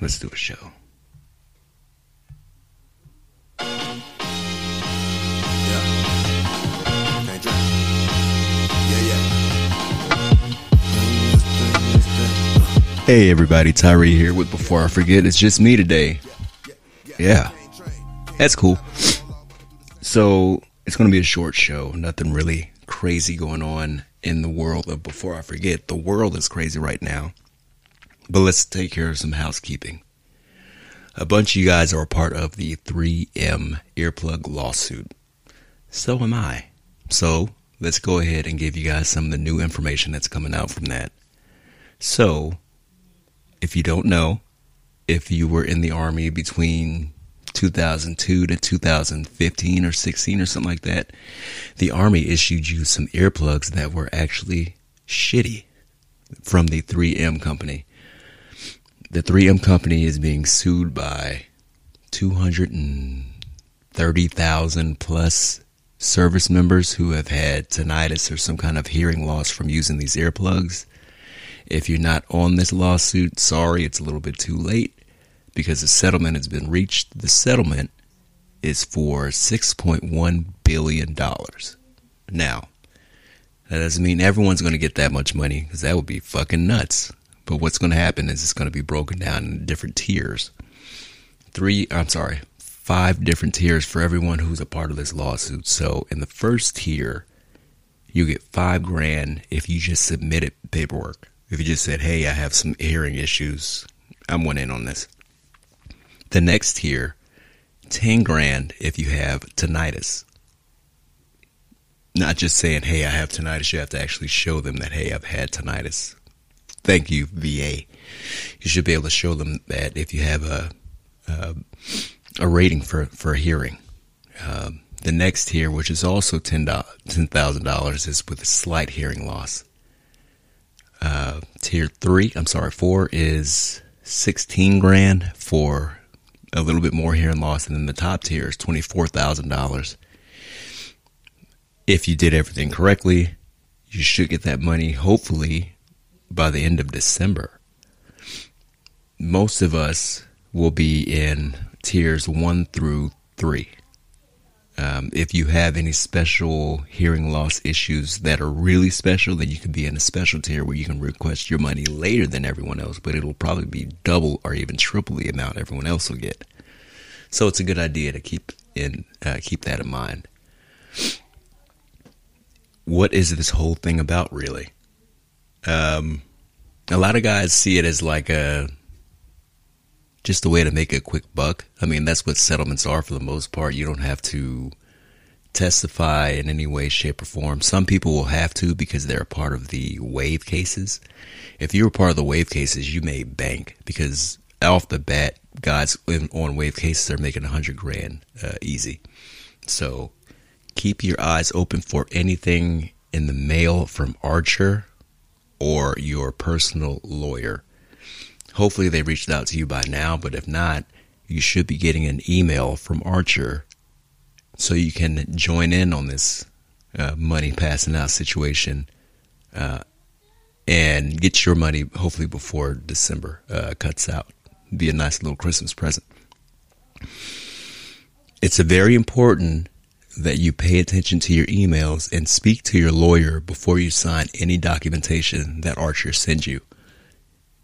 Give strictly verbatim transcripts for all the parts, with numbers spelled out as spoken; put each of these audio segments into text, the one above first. Let's do a show. Hey everybody, Tyree here with Before I Forget. It's just me today. Yeah, that's cool. So it's going to be a short show. Nothing really crazy going on in the world of Before I Forget. The world is crazy right now. But let's take care of some housekeeping. A bunch of you guys are a part of the three M earplug lawsuit. So am I. So let's go ahead and give you guys some of the new information that's coming out from that. So, if you don't know, if you were in the Army between two thousand two to two thousand fifteen or sixteen or something like that, the Army issued you some earplugs that were actually shitty from the three M company. The three M company is being sued by two hundred thirty thousand plus service members who have had tinnitus or some kind of hearing loss from using these earplugs. If you're not on this lawsuit, sorry, it's a little bit too late because the settlement has been reached. The settlement is for six point one billion dollars. Now, that doesn't mean everyone's going to get that much money because that would be fucking nuts. But what's going to happen is it's going to be broken down in different tiers. Three, I'm sorry, five different tiers for everyone who's a part of this lawsuit. So in the first tier, you get five grand if you just submitted paperwork. If you just said, hey, I have some hearing issues, I'm one in on this. The next tier, ten grand if you have tinnitus. Not just saying, hey, I have tinnitus. You have to actually show them that, hey, I've had tinnitus. Thank you, V A. You should be able to show them that if you have a a, a rating for, for hearing. Um, the next tier, which is also ten thousand dollars, is with a slight hearing loss. Uh, tier three, I'm sorry, four is sixteen grand for a little bit more hearing loss. And then the top tier is twenty-four thousand dollars. If you did everything correctly, you should get that money, hopefully, by the end of December. Most of us will be in tiers one through three. Um, if you have any special hearing loss issues that are really special, then you can be in a special tier where you can request your money later than everyone else, but it'll probably be double or even triple the amount everyone else will get. So it's a good idea to keep in uh, keep that in mind. What is this whole thing about, really? Um, a lot of guys see it as like a just a way to make a quick buck. I mean, that's what settlements are for the most part. You don't have to testify in any way, shape, or form. Some people will have to because they're a part of the wave cases. If you're a part of the wave cases, you may bank because off the bat, guys on wave cases are making a hundred grand uh, easy. So keep your eyes open for anything in the mail from Archer or your personal lawyer. Hopefully they reached out to you by now, but if not, you should be getting an email from Archer so you can join in on this uh, money passing out situation uh, and get your money hopefully before December uh, cuts out. It'd be a nice little Christmas present. It's very important that you pay attention to your emails and speak to your lawyer before you sign any documentation that Archer sends you.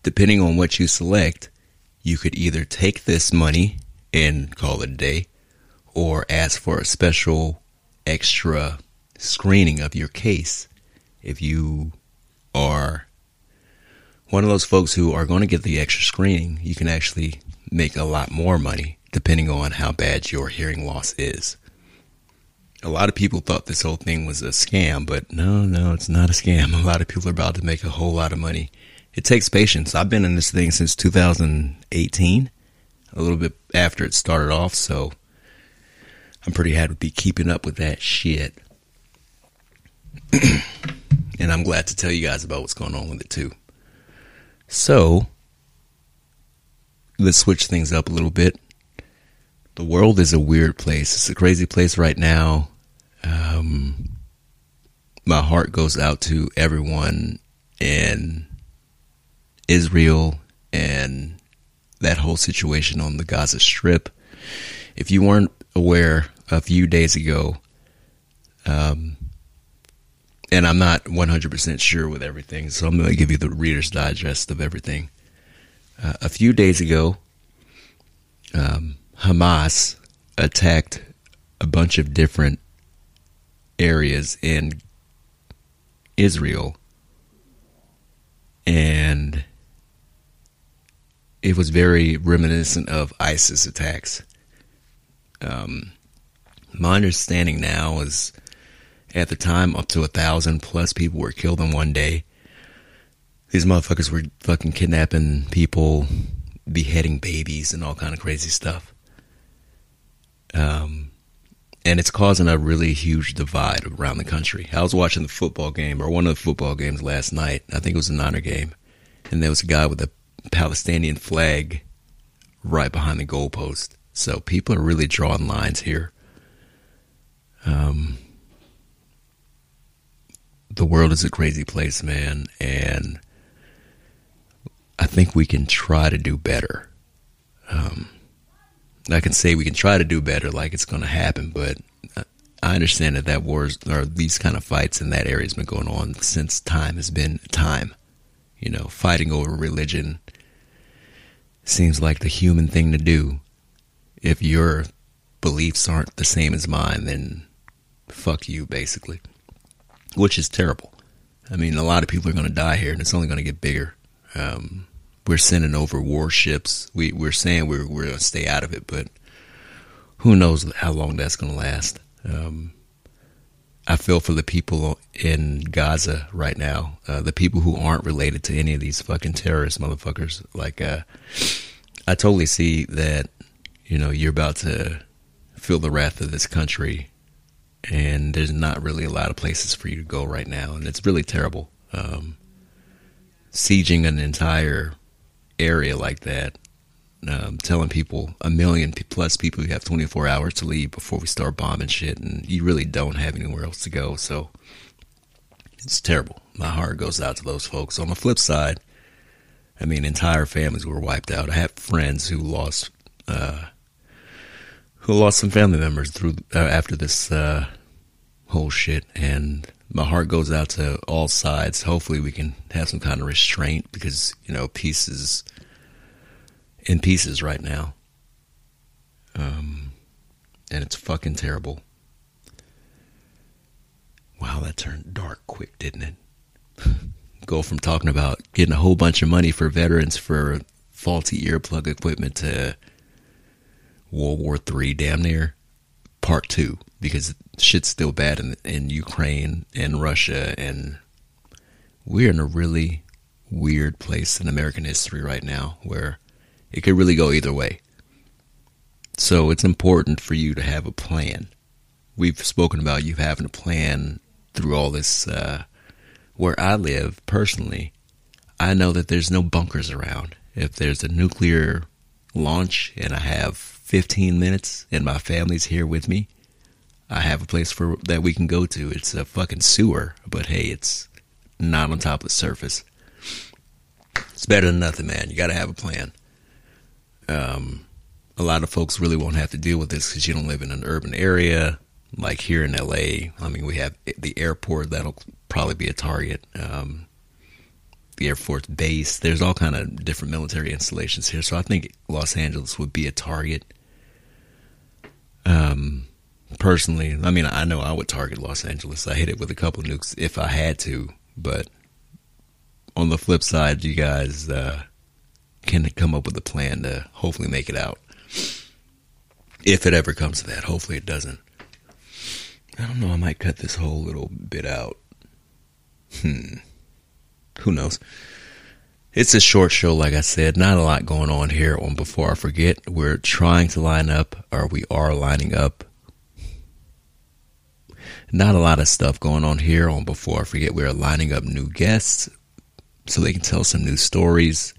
Depending on what you select, you could either take this money and call it a day or ask for a special extra screening of your case if you are one of those folks who are going to get the extra screening. You can actually make a lot more money depending on how bad your hearing loss is. A lot of people thought this whole thing was a scam, but no, no, it's not a scam. A lot of people are about to make a whole lot of money. It takes patience. I've been in this thing since two thousand eighteen, a little bit after it started off, so I'm pretty happy to be keeping up with that shit. And I'm glad to tell you guys about what's going on with it, too. So, let's switch things up a little bit. The world is a weird place. It's a crazy place right now. Um, my heart goes out to everyone in Israel and that whole situation on the Gaza Strip. If you weren't aware, a few days ago, um, and I'm not one hundred percent sure with everything, so I'm going to give you the Reader's Digest of everything. Uh, a few days ago, um, Hamas attacked a bunch of different areas in Israel, and it was very reminiscent of ISIS attacks. Um, my understanding now is, at the time, up to a thousand plus people were killed in one day. These motherfuckers were fucking kidnapping people, beheading babies, and all kind of crazy stuff. Um, and it's causing a really huge divide around the country. I was watching the football game, or one of the football games last night. I think it was a Niner game. And there was a guy with a Palestinian flag right behind the goalpost. So people are really drawing lines here. Um, the world is a crazy place, man, and I think we can try to do better. Um, I can say we can try to do better, like it's going to happen, but I understand that that wars or these kind of fights in that area has been going on since time has been time. You know, fighting over religion seems like the human thing to do. If your beliefs aren't the same as mine, then fuck you, basically. Which is terrible. I mean, a lot of people are going to die here, and it's only going to get bigger. Um, we're sending over warships. We, we're saying we're, we're going to stay out of it, but who knows how long that's going to last. Um, I feel for the people in Gaza right now. Uh, the people who aren't related to any of these fucking terrorist motherfuckers. Like, uh, I totally see that. You know, you're about to feel the wrath of this country, and there's not really a lot of places for you to go right now, and it's really terrible. Um, sieging an entire area like that, um, telling people, a million plus people, you have twenty-four hours to leave before we start bombing shit, and you really don't have anywhere else to go, so it's terrible. My heart goes out to those folks. On the flip side, I mean, entire families were wiped out. I have friends who lost uh who lost some family members through uh, after this uh, whole shit. And my heart goes out to all sides. Hopefully we can have some kind of restraint because, you know, peace is in pieces right now. Um, and it's fucking terrible. Wow, that turned dark quick, didn't it? Go from talking about getting a whole bunch of money for veterans for faulty earplug equipment to World War Three, damn near part two, because shit's still bad in in Ukraine and Russia, and we're in a really weird place in American history right now where it could really go either way. So it's important for you to have a plan. We've spoken about you having a plan through all this. Uh, where I live personally, I know that there's no bunkers around. If there's a nuclear launch and I have fifteen minutes and my family's here with me, I have a place for that we can go to. It's a fucking sewer, but hey, it's not on top of the surface. It's better than nothing, man. You got to have a plan. Um, a lot of folks really won't have to deal with this because you don't live in an urban area. Like here in L A, I mean, we have the airport. That'll probably be a target. Um, the Air Force Base. There's all kind of different military installations here. So I think Los Angeles would be a target. Um, personally, I mean, I know I would target Los Angeles. I hit it with a couple of nukes if I had to, but on the flip side, you guys, uh, can come up with a plan to hopefully make it out. If it ever comes to that, hopefully it doesn't. I don't know. I might cut this whole little bit out. Hmm. Who knows? It's a short show, like I said. Not a lot going on here on Before I Forget. We're trying to line up, or we are lining up. Not a lot of stuff going on here on Before I Forget. We're lining up new guests so they can tell some new stories.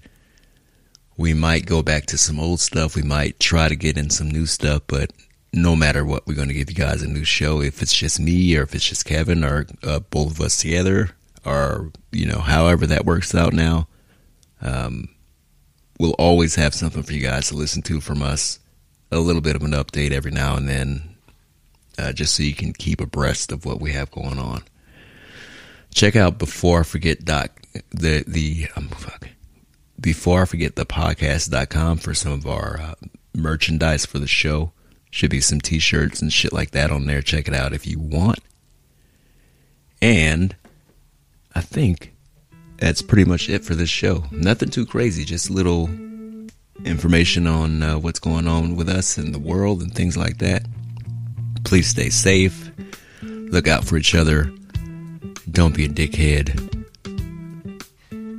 We might go back to some old stuff. We might try to get in some new stuff, but no matter what, we're going to give you guys a new show. If it's just me, or if it's just Kevin, or uh, both of us together, or, you know, however that works out now. Um, we'll always have something for you guys to listen to from us. A little bit of an update every now and then, uh, just so you can keep abreast of what we have going on. Check out Before I Forget doc, the the um, fuck Before I Forget the podcast dot com for some of our uh, merchandise for the show. Should be some t-shirts and shit like that on there. Check it out if you want. And I think that's pretty much it for this show. Nothing too crazy, just little information on uh, what's going on with us in the world and things like that. Please stay safe. Look out for each other. Don't be a dickhead.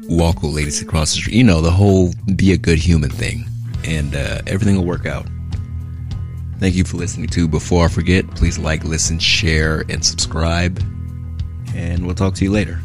Walk with ladies across the street. You know, the whole be a good human thing. And uh, everything will work out. Thank you for listening to Before I Forget. Please like, listen, share, and subscribe. And we'll talk to you later.